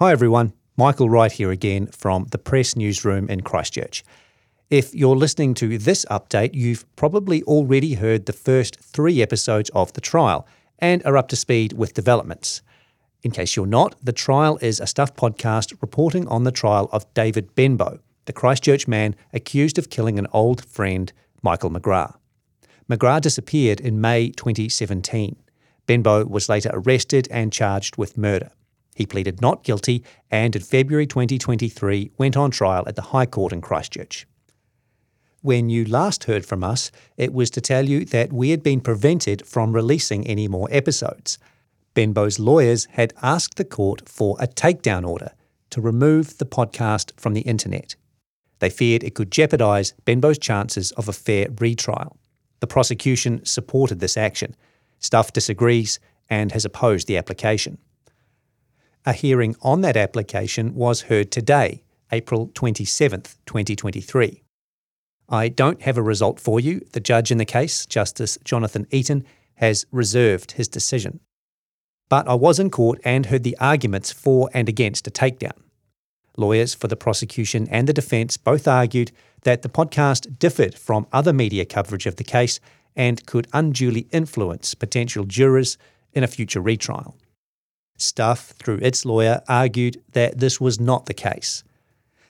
Hi everyone, Michael Wright here again from the Press Newsroom in Christchurch. If you're listening to this update, you've probably already heard the first 3 episodes of The Trial and are up to speed with developments. In case you're not, The Trial is a Stuff podcast reporting on the trial of David Benbow, the Christchurch man accused of killing an old friend, Michael McGrath. McGrath disappeared in May 2017. Benbow was later arrested and charged with murder. He pleaded not guilty and in February 2023 went on trial at the High Court in Christchurch. When you last heard from us, it was to tell you that we had been prevented from releasing any more episodes. Benbow's lawyers had asked the court for a takedown order to remove the podcast from the internet. They feared it could jeopardise Benbow's chances of a fair retrial. The prosecution supported this action. Stuff disagrees and has opposed the application. A hearing on that application was heard today, April 27th, 2023. I don't have a result for you. The judge in the case, Justice Jonathan Eaton, has reserved his decision. But I was in court and heard the arguments for and against a takedown. Lawyers for the prosecution and the defence both argued that the podcast differed from other media coverage of the case and could unduly influence potential jurors in a future retrial. Stuff, through its lawyer, argued that this was not the case.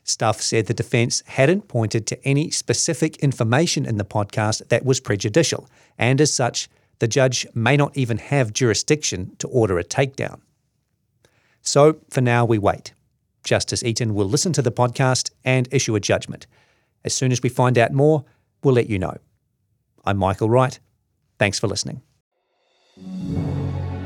Stuff said the defence hadn't pointed to any specific information in the podcast that was prejudicial, and as such, the judge may not even have jurisdiction to order a takedown. So, for now, we wait. Justice Eaton will listen to the podcast and issue a judgment. As soon as we find out more, we'll let you know. I'm Michael Wright. Thanks for listening.